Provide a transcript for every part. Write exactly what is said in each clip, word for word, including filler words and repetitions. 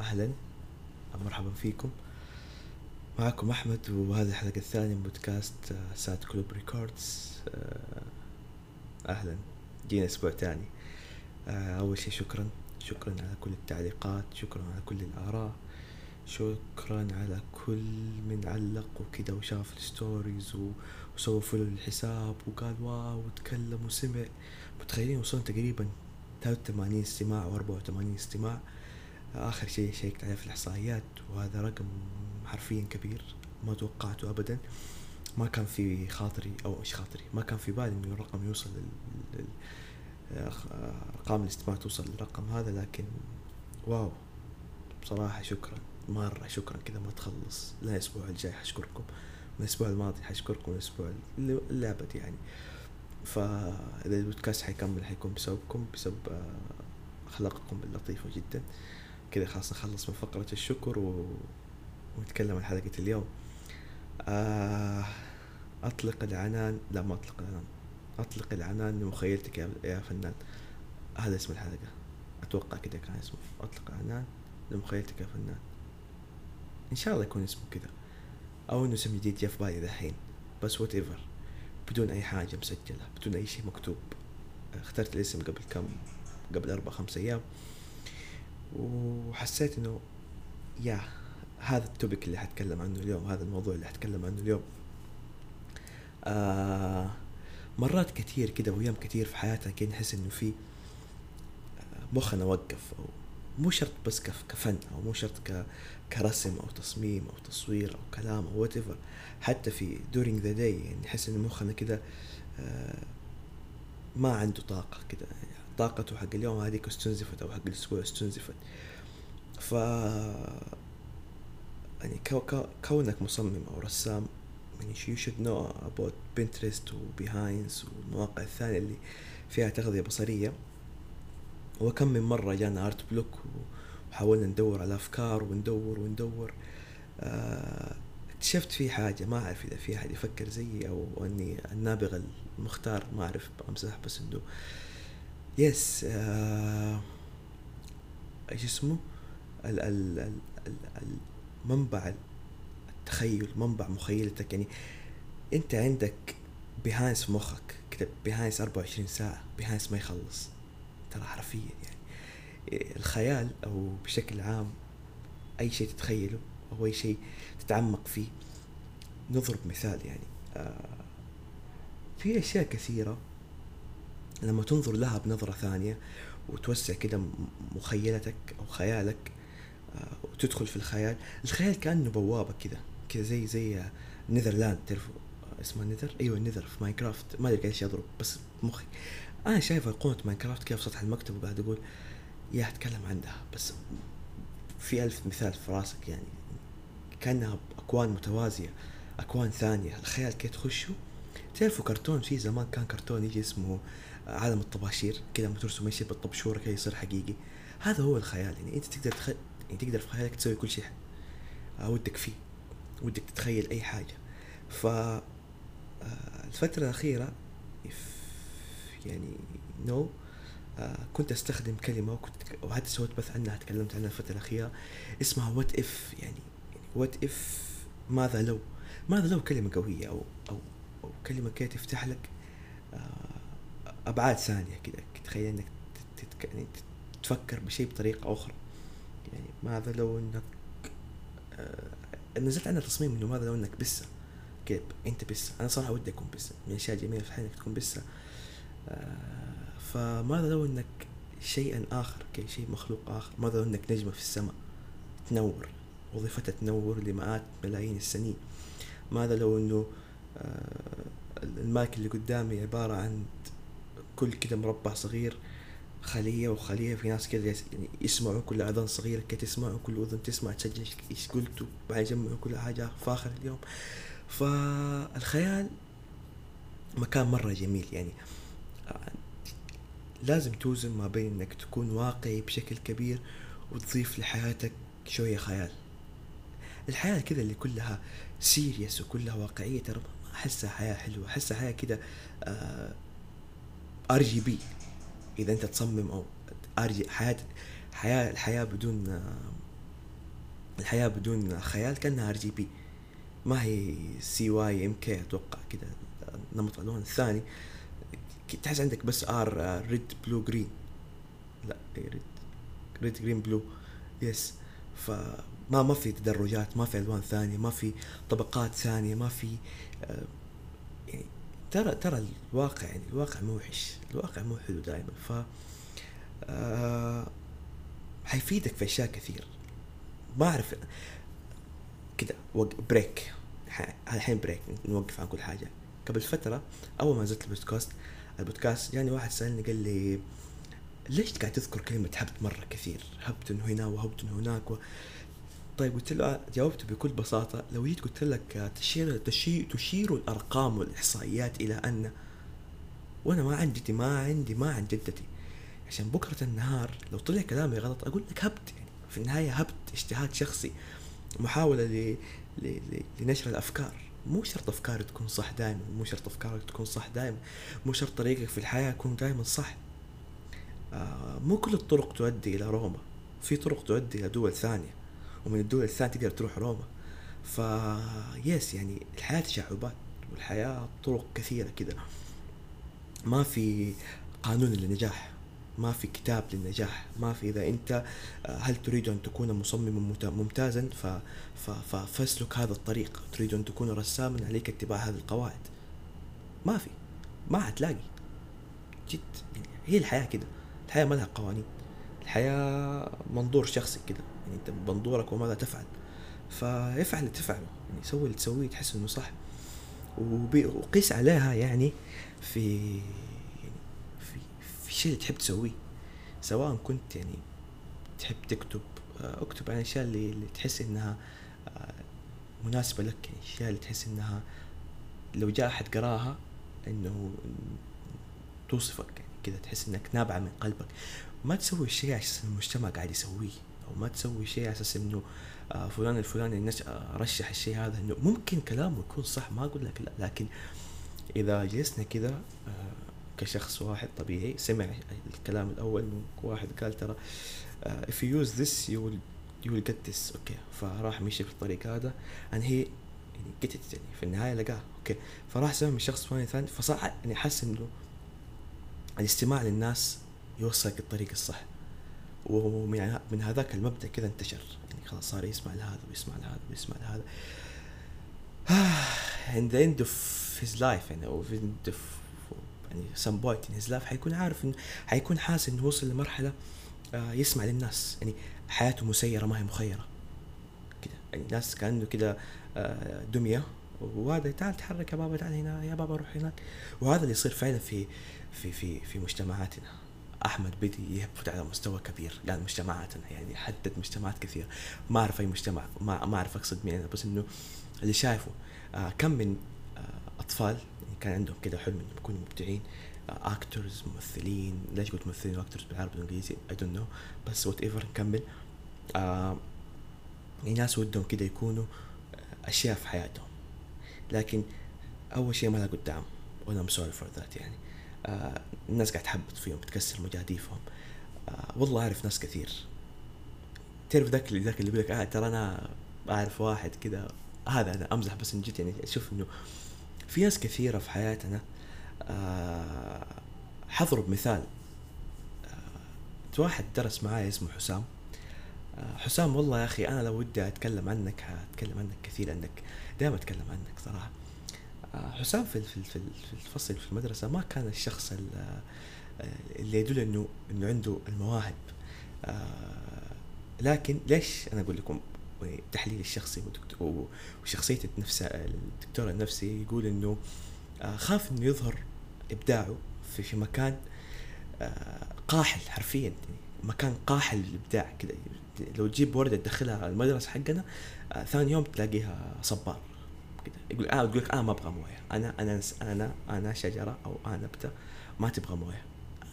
أهلا مرحبا فيكم، معكم أحمد وهذه الحلقة الثانية من بودكاست سات كلوب ريكوردز. أهلا، جينا أسبوع تاني. أول شيء شكرا شكرا على كل التعليقات، شكرا على كل الآراء، شكرا على كل من علق وكده وشاف الستوريز وسوى فولو للحساب وقال واو وتكلم وسمع. متخيلين وصلنا تقريبا ثلاثة وثمانين استماع وأربعة وثمانين استماع. آخر شيء شيكت عليه في الإحصائيات، وهذا رقم حرفيا كبير ما توقعته أبدا. ما كان في خاطري أو إيش خاطري ما كان في بالي إنه الرقم يوصل لل أرقام الاستماع توصل للرقم هذا، لكن واو بصراحة شكرا مرة شكرا كذا ما تخلص. الأسبوع الجاي حشكركم، من الأسبوع الماضي حشكركم، من الأسبوع اللي عبد يعني. فإذا البودكاست حيكمل حيكون بسببكم، بسبب أخلاقكم اللطيفة جدا كده. خلاص نخلص من فقرة الشكر و... ونتكلم عن حلقة اليوم. آه... أطلق العنان لا ما أطلق العنان أطلق العنان لمخيلتك يا... يا فنان. هذا اسم الحلقة أتوقع كده كان اسمه أطلق العنان لمخيلتك يا فنان، إن شاء الله يكون اسمه كده، أو إنه اسم جديد جاء في بالي دحين، بس whatever، بدون أي حاجة مسجلة، بدون أي شيء مكتوب. اخترت الاسم قبل كم قبل أربع خمس أيام، وحسيت إنه يا هذا التوبيك اللي هتكلم عنه اليوم، هذا الموضوع اللي هتكلم عنه اليوم. آه مرات كتير كده ويوم كتير في حياتنا كنا نحس إنه في مخنا وقف، أو مو شرط بس كف كفن، أو مو شرط ك كرسم أو تصميم أو تصوير أو كلام أو whatever، حتى في during the day يعني نحس إنه مخنا كده آه ما عنده طاقة كده، طاقته حق اليوم هذيك استنزفت أو حق الأسبوع استنزفت. ف يعني كو... كو... كونك مصمم أو رسام you should know about Pinterest وبيهاينز والمواقع الثانية اللي فيها تغذية بصرية. وكم من مرة جانا أرت بلوك وحاولنا ندور على أفكار وندور وندور. آه... اكتشفت في حاجة ما أعرف إذا في أحد يفكر زيي أو أني النابغة المختار، ما أعرف أمزح بس إنه يس ااا ايش اسمه ال ال ال ال المنبع التخيل، منبع مخيلتك. يعني انت عندك بيهاينس في مخك كده، بيهاينس أربعة وعشرين ساعة، بيهاينس ما يخلص ترى حرفيا. يعني الخيال او بشكل عام اي شيء تتخيله او اي شيء تتعمق فيه. نضرب مثال يعني آه في اشياء كثيرة لما تنظر لها بنظرة ثانية وتوسع كده مخيلتك أو خيالك وتدخل في الخيال، الخيال كأنه بوابة كده كده زي زي نيذرلاند، تعرفوا اسمها النيذر؟ أيوة النيذر في ماينكرافت. ما أدري كيف يضرب بس مخي أنا شايف أيقونة ماينكرافت كيف سطح المكتب وقاعد أقول يا هتكلم عنها، بس في ألف مثال في راسك يعني كأنها أكوان متوازية، أكوان ثانية. الخيال كده تخشه. تعرفوا كرتون في زمان كان كرتون يجي اسمه عالم الطباشير كده، لما ترسم ماشي بالطبشوره كده يصير حقيقي. هذا هو الخيال. يعني انت تقدر تخ... يعني تقدر في خيالك تسوي كل شيء ودك فيه، ودك تتخيل اي حاجه. ف الفتره الاخيره يعني نو كنت استخدم كلمه وكنت وحتى سويت بث عنها، تكلمت عنها الفتره الاخيره، اسمها وات اف. يعني وات اف ماذا لو، ماذا لو كلمه قويه او او, أو كلمه كده تفتح لك أبعاد ثانية كده. تخيل إنك تتك... يعني تفكر بشيء بطريقة أخرى. يعني ماذا لو إنك آه... نزلت عنا تصميم إنه ماذا لو إنك بسة كده، أنت بسة. أنا صراحة ودي أكون بسة، من أشياء جميلة في حياتك تكون بسة. آه... فماذا لو إنك شيئا آخر كي شيء مخلوق آخر. ماذا لو إنك نجمة في السماء تنور، وظيفتها تنور لمئات ملايين السنين. ماذا لو إنه آه... الماك اللي قدامي عبارة عن كل كده مربع صغير، خلية وخلية، في ناس كده يعني يسمعوا كل أذن صغيرة كده تسمعوا، كل أذن تسمع تسجل إيش قلتوا، بعد يجمعوا كل حاجة فاخر اليوم. فالخيال مكان مرة جميل. يعني لازم توزن ما بين إنك تكون واقعي بشكل كبير وتضيف لحياتك شوية خيال. الحياة كده اللي كلها سيريس وكلها واقعية ترى ما أحسها حياة حلوة، أحسها حياة كده آه ار جي بي. اذا انت تصمم او حياتك الحياة الحياة بدون الحياة بدون خيال كأنها ار جي بي، ما هي سي واي ام كي اتوقع كده نمط الالوان الثاني. تحس عندك بس ار ريد بلو جرين، لا ريد ريد جرين بلو يس. فما ما في تدرجات، ما في الوان ثانيه، ما في طبقات ثانيه، ما في يعني ترى ترى الواقع يعني الواقع موحش، الواقع مو حلو دائما. ف حيفيدك في اشياء كثير ما اعرف كده. بريك الحين، بريك نوقف عن كل حاجه. قبل فتره اول ما نزلت البودكاست البودكاست يعني واحد سالني قال لي ليش قاعد تذكر كلمه هبت مره كثير، هبت هنا وهبت هناك و... طيب قلت له، جاوبته بكل بساطه، لو جيت قلت لك تشير تشير, تشير الارقام والاحصائيات الى ان، وانا ما عندي ما عندي ما عند جدتي، عشان بكره النهار لو طلع كلامي غلط اقول لك هبت. يعني في النهايه هبت اجتهاد شخصي، محاوله ل... ل... ل... لنشر الافكار. مو شرط افكارك تكون صح دائما، مو شرط افكارك تكون صح دائما، مو شرط طريقك في الحياه يكون دائما صح. آه مو كل الطرق تؤدي الى روما، في طرق تؤدي الى دول ثانيه، ومن الدول الثانيه تقدر تروح روما. ف يس يعني الحياه تشعبات، والحياه طرق كثيره كده. ما في قانون للنجاح، ما في كتاب للنجاح، ما في اذا انت هل تريد ان تكون مصمما ممتازا ف فاسلك هذا الطريق، تريد ان تكون رساما عليك اتباع هذه القواعد. ما في، ما حتلاقي جد. يعني هي الحياه كده، الحياه ما لها قوانين، الحياه منظور شخصي كده، يعني انت بمنظورك وماذا تفعل، فافعل اللي تفعله، يعني سوي اللي تسويه تحس انه صح، وقيس عليها يعني في الشيء اللي تحب تسويه. سواء كنت يعني تحب تكتب، اكتب عن الاشياء اللي, اللي تحس انها مناسبه لك، يعني الاشياء اللي تحس انها لو جاء احد قراها انه توصفك، يعني كذا تحس انك نابعه من قلبك. ما تسوي شيء على اساس المجتمع قاعد يسويه، او ما تسوي شيء على اساس انه فلان الفلاني الناس رشح الشيء هذا، انه ممكن كلامه يكون صح، ما اقول لك لا، لكن اذا جلسنا كذا كشخص واحد طبيعي سمع الكلام الأول من واحد قال ترى if you use this you will you will get this okay، فراح مشي في الطريق هذا and he get it، يعني في النهاية لقاه okay، فراح سمع من شخص ثاني ثاني فصار يعني حس إنه الاستماع للناس يوصلك الطريق الصح، ومن من هذاك المبدأ كذا انتشر، يعني خلاص صار يسمع لهذا ويسمع لهذا ويسمع لهذا and the end of his life يعني أو the end of يعني some point in his life حيكون عارف إنه حيكون حاسس إنه وصل لمرحلة يسمع للناس، يعني حياته مسيرة ما هي مخيرة كده، يعني ناس كانوا كده دمية، وهذا تعال تحرك يا بابا، تعال هنا يا بابا، روح هناك. وهذا اللي يصير فعلا في في في في مجتمعاتنا. أحمد بدي يهبط على مستوى كبير قال مجتمعاتنا، يعني حدد مجتمعات كثير، ما أعرف أي مجتمع، ما ما أعرف أقصد مين، بس إنه اللي شايفه كم من أطفال كان عندهم كده حلم إنهم يكونوا مبدعين، أكتورز، ممثلين. ليش قلت ممثلين وأكتورز بالعربي والإنجليزي؟ I don't know، بس what ever نكمل. آه الناس ودهم كده يكونوا أشياء في حياتهم، لكن أول شيء ما لها قدام، وأنا sorry for that. يعني آه الناس قاعد تحبط فيهم، تكسر مجاديفهم. آه والله أعرف ناس كثير، تعرف ذاك اللي ذاك اللي بيقولك آه ترى أنا أعرف واحد كده، هذا أنا أمزح بس نجيت يعني أشوف إنه في ناس كثيرة في حياتنا. أه حضرب مثال، أه واحد درس معايا اسمه حسام. أه حسام والله يا أخي أنا لو ودي أتكلم عنك هتكلم عنك كثير، عندك دائما أتكلم عنك صراحة. أه حسام في في الفصل في المدرسة ما كان الشخص اللي يدل إنه إنه عنده المواهب. أه لكن ليش أنا أقول لكم تحليل الشخصي وشخصية نفسها الدكتور النفسي يقول إنه خاف إنه يظهر إبداعه في في مكان قاحل، حرفياً مكان قاحل الإبداع كده. لو تجيب وردة تدخلها المدرسة حقنا ثاني يوم تلاقيها صبار كده، يقول آه تقولك آه ما أبغى مويه، أنا أنا أنا أنا شجرة أو أنا نبتة ما تبغى مويه،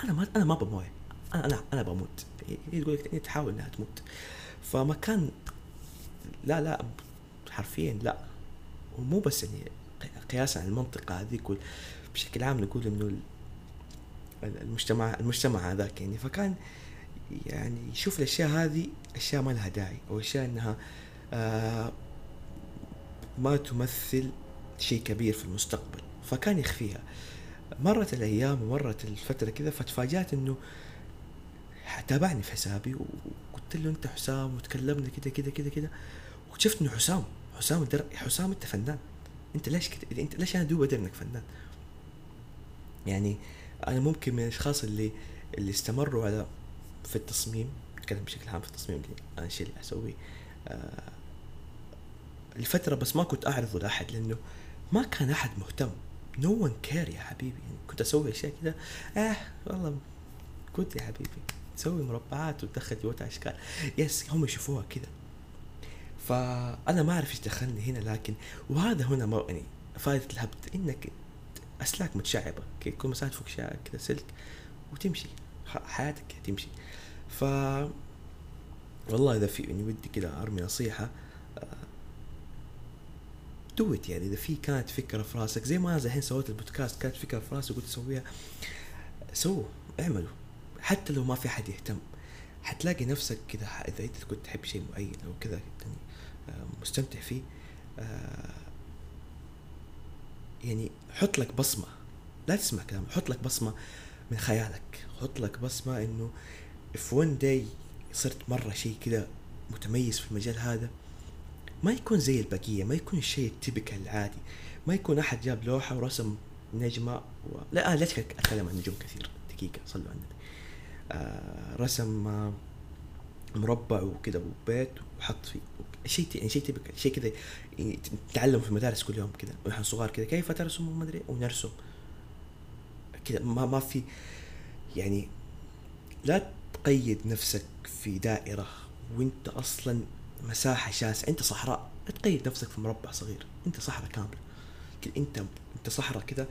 أنا ما أنا ما أبغى مويه، أنا أنا أنا بموت، يقولك أنت تحاول إنها تموت. فمكان لا لا حرفيا لا، ومو بس يعني قياسا على المنطقة هذيك، بشكل عام نقول إنه المجتمع المجتمع هذاك يعني. فكان يعني يشوف الاشياء هذه اشياء ما لها داعي، او اشياء انها آه ما تمثل شيء كبير في المستقبل، فكان يخفيها. مرت الايام ومرت الفتره كذا، فتفاجات انه تابعني في حسابي وقلت له انت حسام، وتكلمنا كذا كذا كذا كذا، وشفت انه حسام حسام در... حسام انت فنان، انت ليش كده؟ انت ليش انا دوب ادري انك فنان؟ يعني انا ممكن من الاشخاص اللي اللي استمروا على في التصميم، اتكلم بشكل عام في التصميم اللي انا الشيء اللي اسويه آه... الفتره، بس ما كنت اعرضه لاحد لانه ما كان احد مهتم. نو ون كير يا حبيبي، يعني كنت اسوي اشياء كده اه والله كنت يا حبيبي تسوي مربعات وتدخل جوات اشكال، يس هم يشوفوها كده، فانا ما اعرف ايش دخلني هنا. لكن وهذا هنا موقني فائده الهبت، انك اسلاك متشعبه كل مساحه فوق شعر كده سلك وتمشي حياتك تمشي. ف والله اذا في اني ودي كده ارمي نصيحه دوت، يعني اذا في كانت فكره في راسك زي ما انا الحين سويت البودكاست، كانت فكره في راسي وقلت اسويها، سووا اعملوا حتى لو ما في حد يهتم. حتلاقي نفسك كذا اذا انت كنت تحب شيء معين او كذا مستمتع فيه، يعني حط لك بصمه، لا تسمع كلام، حط لك بصمه من خيالك، حط لك بصمه انه if one day صرت مره شيء كذا متميز في المجال هذا، ما يكون زي البقيه، ما يكون الشيء التبكي العادي، ما يكون احد جاب لوحه ورسم نجمه و... لا لا اتكلم عن نجوم كثير، دقيقه صلوا على النبي. آه رسم آه مربع وكذا وبيت وحط فيه شيء، يعني شيء تبكي، شيء كذا نتعلم في المدارس كل يوم كذا ونحن صغار كذا كيف ترسم وما ادري ونرسم كذا. ما ما في، يعني لا تقيد نفسك في دائره وانت اصلا مساحه شاسعه، انت صحراء، تقيد نفسك في مربع صغير، انت صحراء كامله، انت انت صحراء كده،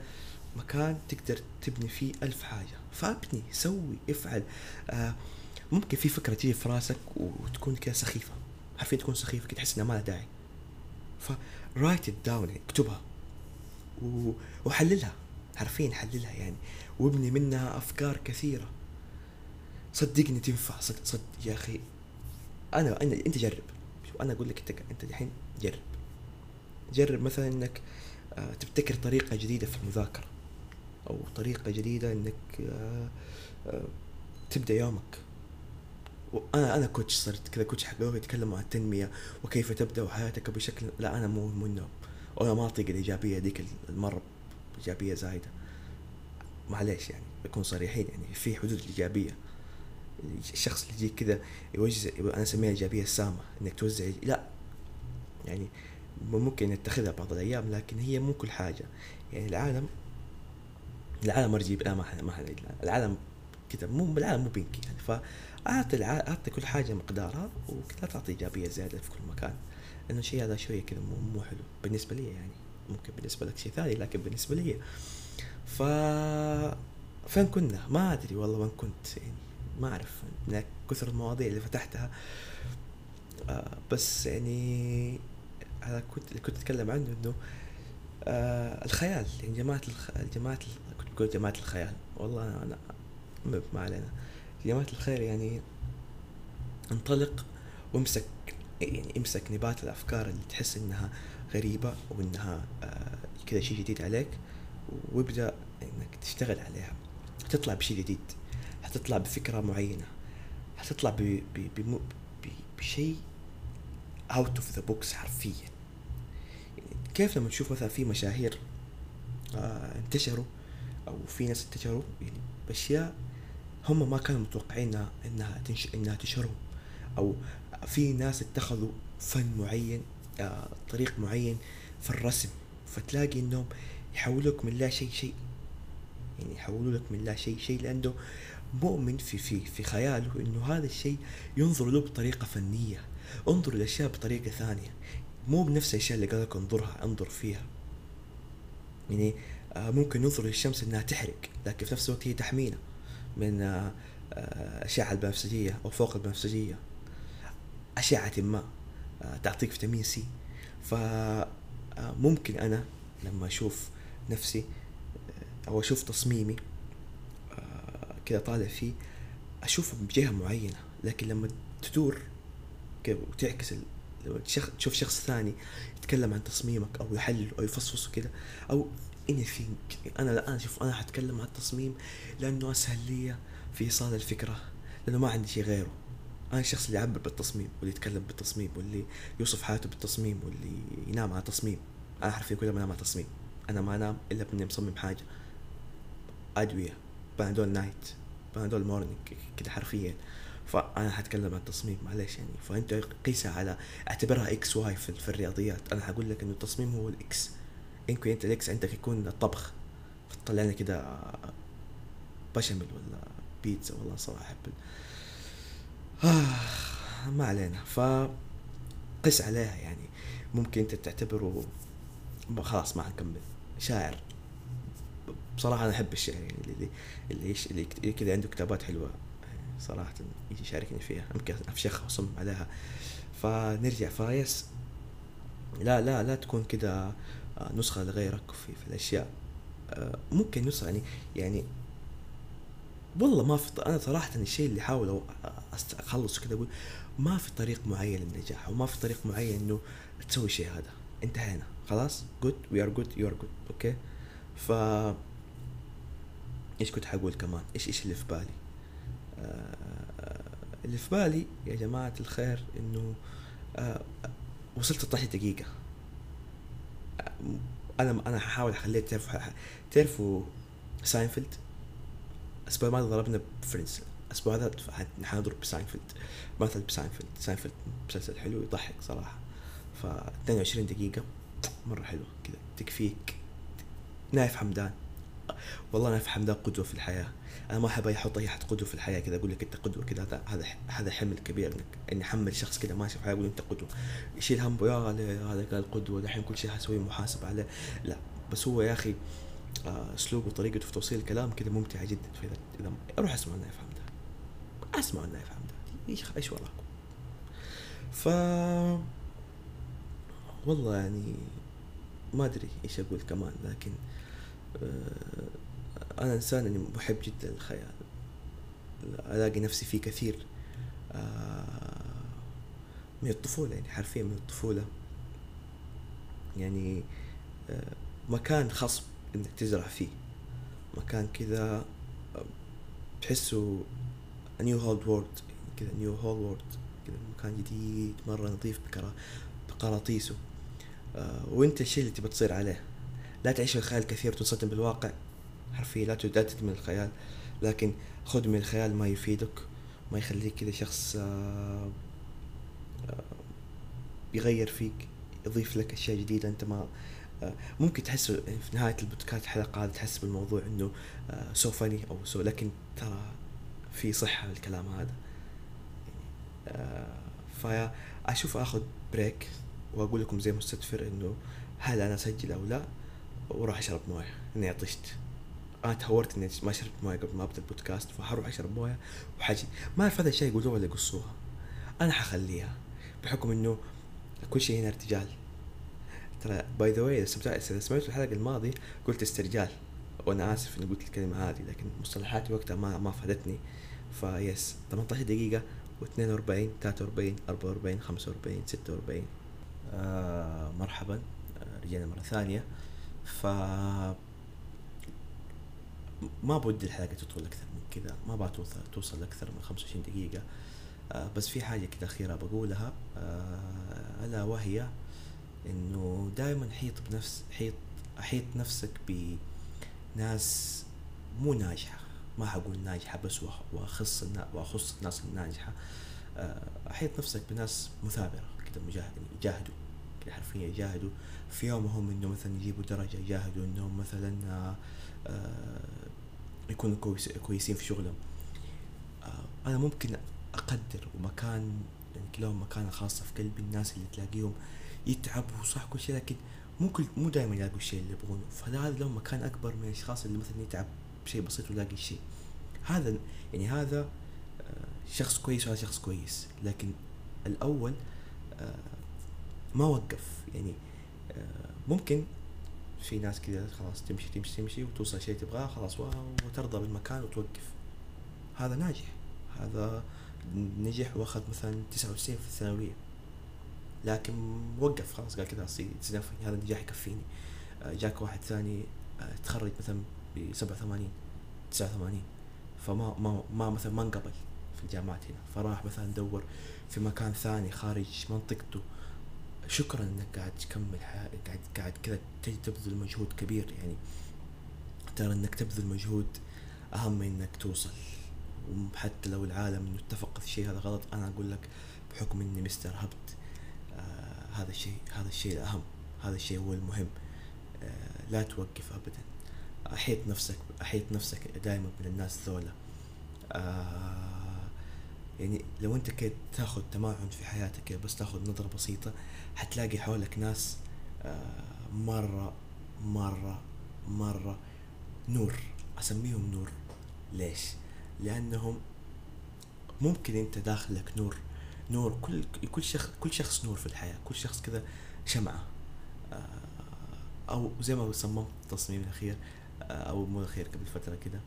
مكان تقدر تبني فيه ألف حاجه، فابني سوي افعل. آه ممكن في فكره تيجي في راسك وتكون كده سخيفه، عارفين تكون سخيفه كده تحس انها ما لها داعي، ف write it down، اكتبها وحللها، عارفين حللها يعني، وابني منها افكار كثيره، صدقني تنفع. صدق, صدق يا اخي، انا انا انت جرب، انا اقول لك انت انت الحين جرب جرب مثلا انك تبتكر طريقه جديده في المذاكره، او طريقه جديده انك تبدا يومك. وانا انا كوتش صرت كذا، كوتش حقوقي يتكلموا عن التنميه وكيف تبدا حياتك بشكل، لا انا مو منه، انا ما اطيق الايجابيه ديك المره، ايجابيه زايده، معليش يعني بكون صريحين، يعني في حدود الايجابيه. الشخص اللي يجي كذا يوزع، انا اسميها ايجابيه السامه، انك توزع، لا يعني ممكن نتخذها بعض الايام، لكن هي مو كل حاجه. يعني العالم العالم رجيب، لا ما احنا ما العالم كذا، مو العالم مو بينكي يعني، فاعطي الع... اعطي كل حاجه مقدارها، وكذا تعطي ايجابيه زياده في كل مكان. انه شيء هذا شويه كذا مو مو حلو بالنسبه لي، يعني ممكن بالنسبه لك شيء ثاني، لكن بالنسبه لي ف فين كنا ما ادري والله، وين كنت يعني ما أعرف، من كثر المواضيع اللي فتحتها. آه بس يعني أنا كنت اللي كنت أتكلم عنه إنه آه الخيال، يعني جماعة الخ... الجماعة ال... كنت بقول جماعة الخيال، والله أنا, أنا مب ما علينا. جماعة الخيال يعني انطلق وامسك، يعني امسك نبات الأفكار اللي تحس إنها غريبة وإنها آه كذا شيء جديد عليك، وابدأ إنك تشتغل عليها، تطلع بشيء جديد، هتطلع بفكرة معينة، هتطلع ب ب ب بشيء out of the box حرفيا. كيف لما تشوف مثلا في مشاهير آه انتشروا، أو في ناس انتشروا يعني بأشياء هم ما كانوا متوقعينها إنها تنش إنها تشهرهم، أو في ناس اتخذوا فن معين، آه طريق معين في الرسم، فتلاقي إنهم يحولوك من لا شيء شيء، يعني يحولوا لك من لا شيء شيء، لأنه مؤمن في في في خياله إنه هذا الشيء ينظر له بطريقة فنية. انظر الأشياء بطريقة ثانية، مو بنفس الأشياء اللي قالك انظرها انظر فيها. يعني آه ممكن ننظر للشمس إنها تحرق، لكن في نفس الوقت هي تحمينا من آه آه أشعة البنفسجية أو فوق البنفسجية، أشعة ما آه تعطيك فيتامين سي. فممكن أنا لما أشوف نفسي أو أشوف تصميمي كده طالع فيه اشوفه بجهه معينه، لكن لما تدور كيف وتعكس لما تشوف شخص ثاني يتكلم عن تصميمك او يحلل او يفصفص كده او anything، انا الان شوف انا هتكلم عن التصميم لانه اسهل لي في ايصال الفكره، لانه ما عندي شيء غيره. انا الشخص اللي يعبر بالتصميم واللي يتكلم بالتصميم واللي يوصف حياته بالتصميم واللي ينام على تصميم. انا حرفيا كل ما انام على تصميم، انا ما انام الا باني مصمم حاجه، ادويه، باندول نايت، باندول مورنينج كده حرفيا. فانا هتكلم عن التصميم معلش يعني، فانت قيسها على اعتبرها اكس واي في الرياضيات. انا هقول لك انه التصميم هو الاكس، انكو انت الاكس عندك يكون الطبخ، فطلع لنا كده بشاميل ولا بيتزا. والله صراحه آه ما علينا، فقس عليها يعني. ممكن انت تعتبره خلاص ما هنكمل شاعر. بصراحة انا احب الشعر يعني، اللي اللي اللي, اللي كده عنده كتابات حلوة صراحة يجي شاركني فيها، ممكن افشخها وصم عليها. فنرجع فايس، لا لا لا تكون كده نسخة لغيرك في, في الاشياء. ممكن نسخة يعني يعني والله ما في ط... انا صراحه الشيء اللي حاول أست... اخلص كده اقول ما في طريق معين للنجاح، وما في طريق معين انه تسوي شيء هذا انتهينا خلاص good we are good you are good اوكي. ف ايش كنت حقول كمان، ايش ايش اللي في بالي آه... اللي في بالي يا جماعه الخير انه آه... وصلت ستة عشر دقيقه. انا انا هحاول اخليه تعرفوا تعرفوا ساينفيلد. الأسبوع ما ضربنا بفرنس، الأسبوع هذا نحن نضرب بساينفيلد، مثل بساينفيلد. ساينفيلد مسلسل حلو يضحك صراحة، ف اثنين وعشرين دقيقة مرة حلوة كذا تكفيك. نايف حمدان، والله نايف حمدان قدوة في الحياة. أنا ما أحب يحط أي حد قدوة في الحياة كذا، أقول لك أنت قدوة كذا، هذا هذا حمل كبير إنك إني حمل شخص كذا ما شاف حاجة أقول أنت قدوة، يشيل همه يا هذا قال قدوة الحين كل شيء هسوي محاسب عليه. لا بس هو يا أخي اسلوبه وطريقته في توصيل الكلام كده ممتعه جدا. فاذا اذا اروح اسمع نايف حمدان، اسمع نايف حمدان ايش ايش وراكم. ف والله يعني ما ادري ايش اقول كمان، لكن انا انسان اني بحب جدا الخيال، الاقي نفسي فيه كثير من الطفوله يعني، حرفيا من الطفوله يعني. مكان خصب انك تزرع فيه، مكان كذا تحسه نيو هولد وورد كذا، نيو هولد وورد كذا، مكان جديد مره نظيف بقراطيسه آه، وانت الشيء اللي تبي تصير عليه. لا تعيش الخيال كثير تنصدم بالواقع حرفيا، لا تدمن الخيال، لكن خذ من الخيال ما يفيدك، ما يخليك كذا شخص آه آه يغير فيك، يضيف لك اشياء جديده انت ما ممكن تحس. في نهاية البودكاست حلقة هذه تحس بالموضوع إنه سو فني أو سو، لكن ترى في صحة الكلام هذا. فا أشوف أخذ بريك وأقول لكم زي مستدفر إنه هل أنا سجل أو لا، وراح أشرب موية. إني عطشت، أنا تهورت إني ما شربت موية قبل ما أبدأ البودكاست، فهروح أشرب موية وحاجي ما أعرف هذا الشيء يقولوه ولا يقصوها. أنا حخليها بحكم إنه كل شيء هنا ارتجال. ترى باي ذا واي إذا سمعتوا الحلقة الماضية قلت استرجال، وأنا آسف إني قلت الكلمة هذه، لكن مصطلحاتي وقتها ما ما فادتني. فيس ثمانية عشر دقيقة واثنين وأربعين ثلاثة وأربعين أربعة وأربعين خمسة وأربعين ستة وأربعين آه مرحبا آه رجعنا مرة ثانية. ف ما بدي الحلقة تطول أكثر من كذا، ما بعتوصل توصل أكثر من خمسة وعشرين دقيقة آه، بس في حاجة كده أخيرة بقولها آه، ألا وهي إنه دائما حيط بنفس حيط حيط نفسك بناس مو ناجحة. ما هقول ناجحة بس وأخص وأخص الناس الناجحة، حيط نفسك بناس مثابرة كده، مجاهدين يجاهدوا كده حرفيا، يجاهدوا في يومهم إنه مثلا يجيبوا درجة، يجاهدوا إنهم مثلا يكونوا كويس كويسين في شغلهم. أنا ممكن أقدر ومكان يعني لهم مكانة خاصة في قلبي، الناس اللي تلاقيهم يتعبوا صح كل شيء، لكن مو كل مو دائما يلاقوا الشيء اللي يبغونه. فهذا لو مكان اكبر من الاشخاص اللي مثلا يتعب بشيء بسيط ويلاقي شيء، هذا يعني هذا شخص كويس وهذا شخص كويس. لكن الاول ما وقف يعني، ممكن في ناس كذا خلاص تمشي تمشي تمشي وتوصل شيء تبغاه خلاص وترضى بالمكان وتوقف، هذا ناجح، هذا نجح واخذ مثلا تسعة وتسعين في الثانوية، لكن وقف خلاص قال كذا أصير تسنفني هذا النجاح يكفيني. جاك واحد ثاني تخرج مثلا بسبعة ثمانين تسعة ثمانين، فما ما ما مثلا ما انقبل في الجامعات هنا، فراح مثلا دور في مكان ثاني خارج منطقته. شكرا انك قاعد تكمل حياتك، قاعد قاعد كذا تبذل مجهود كبير، يعني ترى انك تبذل مجهود اهم من انك توصل. وحتى لو العالم انه اتفق في شيء هذا غلط، انا اقول لك بحكم اني مستر هبت آه هذا الشيء هذا الشيء الاهم، هذا الشيء هو المهم. آه لا توقف ابدا، احيط نفسك احيط نفسك دائما من الناس ذولا. آه يعني لو انت كنت تاخذ تمعن في حياتك بس تاخذ نظره بسيطه، حتلاقي حولك ناس آه مره مره مره نور. اسميهم نور ليش؟ لانهم ممكن انت داخلك نور نور كل كل شخص كل شخص نور في الحياه، كل شخص كذا شمعه، او زي ما صممت التصميم الاخير او مو الاخير قبل فتره كده،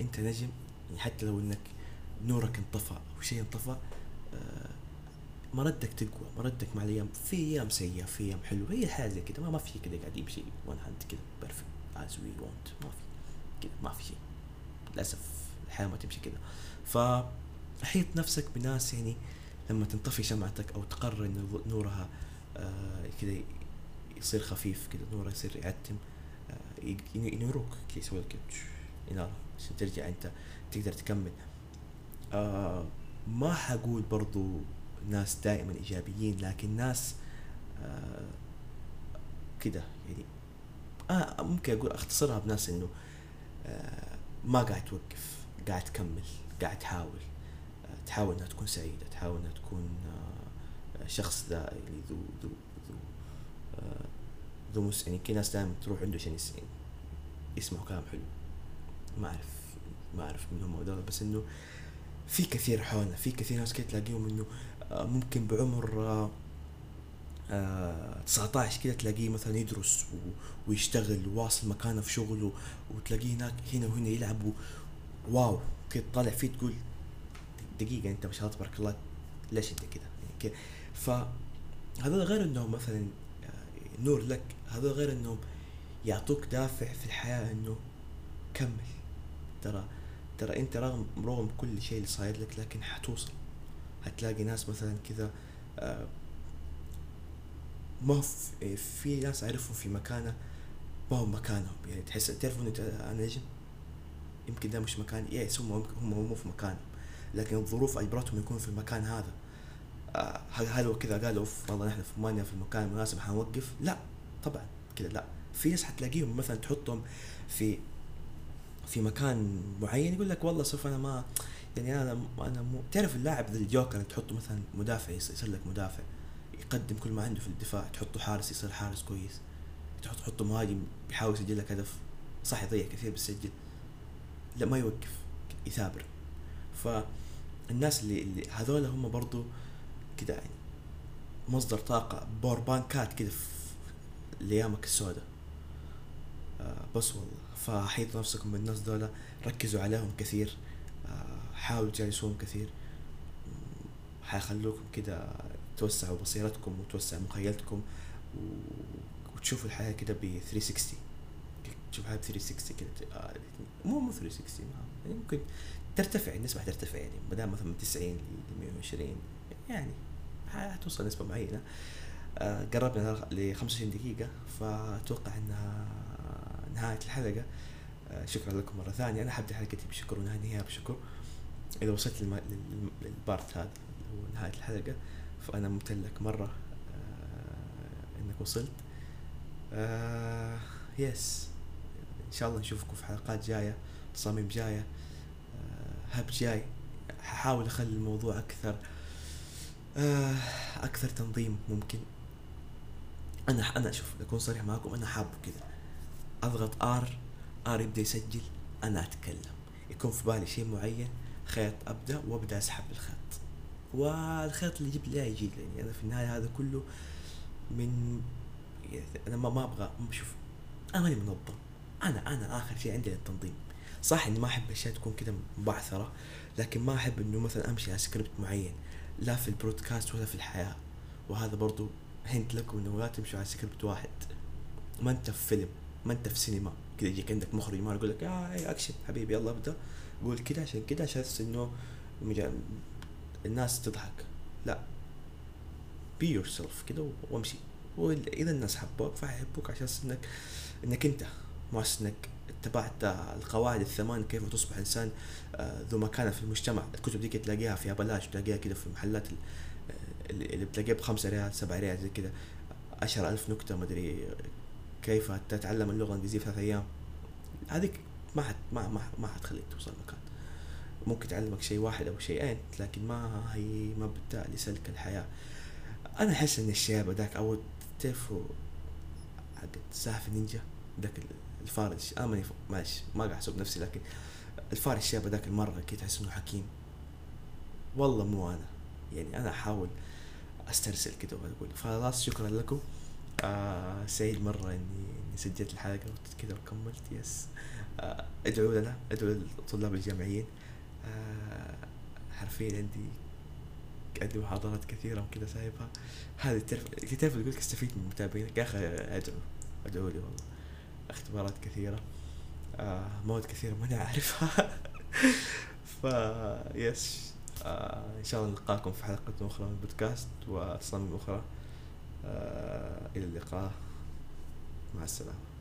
انت نجم. حتى لو انك نورك انطفى او شيء انطفى، مردك تقوى، مردك مع الايام. في ايام سيئه، في ايام حلوه، هي حاجه كده، ما ما في كده قاعد يمشي وان هاند كده بيرفكت as we want، ما في كده، ما في شيء للأسف. الحياة ما تمشي كده. فأحيط نفسك بناس يعني لما تنطفي شمعتك أو تقرر إن نورها آه كده يصير خفيف كده، نورها يصير يعتم، آه ينوروك كي يسوي لك إنارة عشان ترجع أنت تقدر تكمل. آه ما حقول برضو ناس دائما إيجابيين، لكن ناس آه كده يعني آه ممكن أقول أختصرها بناس إنه آه ما قاعد توقف، قاعد تكمل، قاعد تحاول تحاول أنها تكون سعيدة، تحاول أنها تكون شخص ذا اللي ذو ذو ذو ذو مس. يعني كل ناس دائما تروح عنده عشان يسمعوا كلام حلو. ما أعرف ما أعرف منهم هذول، بس إنه في كثير حولنا، في كثير ناس كده تلاقيهم إنه ممكن بعمر تسعتاشر كده تلاقيه مثلا يدرس ويشتغل وواصل مكانه في شغله، وتلاقيه هناك هنا وهنا يلعب واو كده طالع فيه، تقول دقيقة انت ما شاء الله تبارك الله ليش انت كده يعني. فهذا غير انهم مثلا نور لك، هذا غير انهم يعطوك دافع في الحياة انه كمل، ترى ترى انت رغم رغم كل شيء اللي صاير لك لكن حتوصل. هتلاقي ناس مثلا كذا ما في ناس عارفهم في مكانه ما هو مكانهم، يعني تحس تعرفون أنا نجم يمكن ده مش مكان إيه، هم هم مو في مكانهم لكن الظروف أجبرتهم يكون في المكان هذا. هل هو كذا قالوا والله نحن في مانيا في المكان المناسب حنوقف؟ لا طبعا كذا لا. في ناس حتلاقيهم مثلا تحطهم في في مكان معين يقول لك والله سوف أنا ما يعني أنا أنا مو تعرف اللاعب ذا الجوكر تحطه مثلا مدافع يصير لك مدافع يقدم كل ما عنده في الدفاع، تحطه حارس يصير حارس كويس، تحط حطه مهاجم بيحاول يسجل لك هدف صح يضيع كثير بس يسجل، لا ما يوقف يثابر. فالناس اللي, اللي هذول هم برضو كده يعني مصدر طاقة، باور بانكات كده في ليامك السوداء. آه بس والله فحيطوا نفسكم بالناس دولة، ركزوا عليهم كثير، آه حاولوا تجالسوهم كثير، حيخلوكم كده توسعوا بصيرتكم وتوسع مخيلتكم وتشوفوا الحياة كده بثلاثمية وستين. تشوف الحياة بثلاثمية وستين كده مو مو ثلاثمية وستين، يعني ممكن ترتفع النسبة، حترتفع يعني بدل مثلا من تسعين لمية وعشرين، يعني حتوصل نسبة معينة. قربنا لخمسة وعشرين دقيقة، فأتوقع أنها نهاية الحلقة. شكرا لكم مرة ثانية. أنا حبدأ حلقتي بشكر ونهاية بشكر. إذا وصلت للبارت هذا ونهاية الحلقة فأنا ممتلك مرة آه إنك وصلت. آه يس إن شاء الله نشوفكم في حلقات جاية، تصاميم جاية، آه هب جاي. حاول أخلي الموضوع أكثر آه أكثر تنظيم ممكن. أنا أنا أشوف أكون صريح معكم، أنا حابه كذا أضغط آر آر يبدأ يسجل أنا أتكلم، يكون في بالي شيء معين، خيط أبدأ وأبدأ أسحب الخيط، والخيط اللي جيب لي يجي لي. أنا في النهاية هذا كله من أنا ما ما أبغى أشوف، أنا منظم، أنا أنا آخر شيء عندي التنظيم. صح اني ما احب الاشياء تكون كده مبعثره، لكن ما احب انه مثلا امشي على سكريبت معين لا في البرودكاست ولا في الحياه. وهذا برضو هنت لكم انه لا تمشوا على سكريبت واحد. ما انت في فيلم، ما انت في سينما كده يجيك عندك مخرج ما يقول لك يا اكشن حبيبي يلا ابدا قول كده عشان كده عشان انه الناس تضحك. لا، بي يور سيلف كده وامشي، واذا الناس حبوك فحبوك عشان انك انك انت مؤسس، انك اتبعت القواعد الثمان كيف تصبح انسان ذو مكانه في المجتمع. الكتب دي تلاقيها في بلاش، تلاقيها كده في محلات اللي بتلاقيها بخمسة ريال سبعة ريال زي كده، عشر ألف نكتة مدري كيف تتعلم اللغة الإنجليزية في ثلاث أيام. هذيك ما حت ما ما ما حتخليك توصل مكان، ممكن تعلمك شيء واحد أو شيئين لكن ما هي ما بتالي سلك الحياة. أنا أحس إن الشباب ذاك أو تفو عقد ساحف النينجا ذاك الفارس آمني ماش ما قاعد أحسب نفسي، لكن الفارس الشاب ذاك المرة كي تحس إنه حكيم. والله مو أنا يعني، أنا أحاول أسترسل كده وأقول خلاص شكرا لكم. آه سعيد مرة إني سجلت الحلقة كده وكملت. يس آه أدعو لنا، أدعو للطلاب الجامعيين. آه حرفيا عندي عندي محاضرات كثيرة وكده سايبها. هذه تعرف تعرف تقولك استفيد من متابعينك يا أخي. أدعو أدعو لي والله، اختبارات كثيرة، آه مواد كثيرة ما أنا أعرفها. فا يس آه إن شاء الله نلقاكم في حلقة أخرى من البودكاست وصمم أخرى. آه إلى اللقاء، مع السلامة.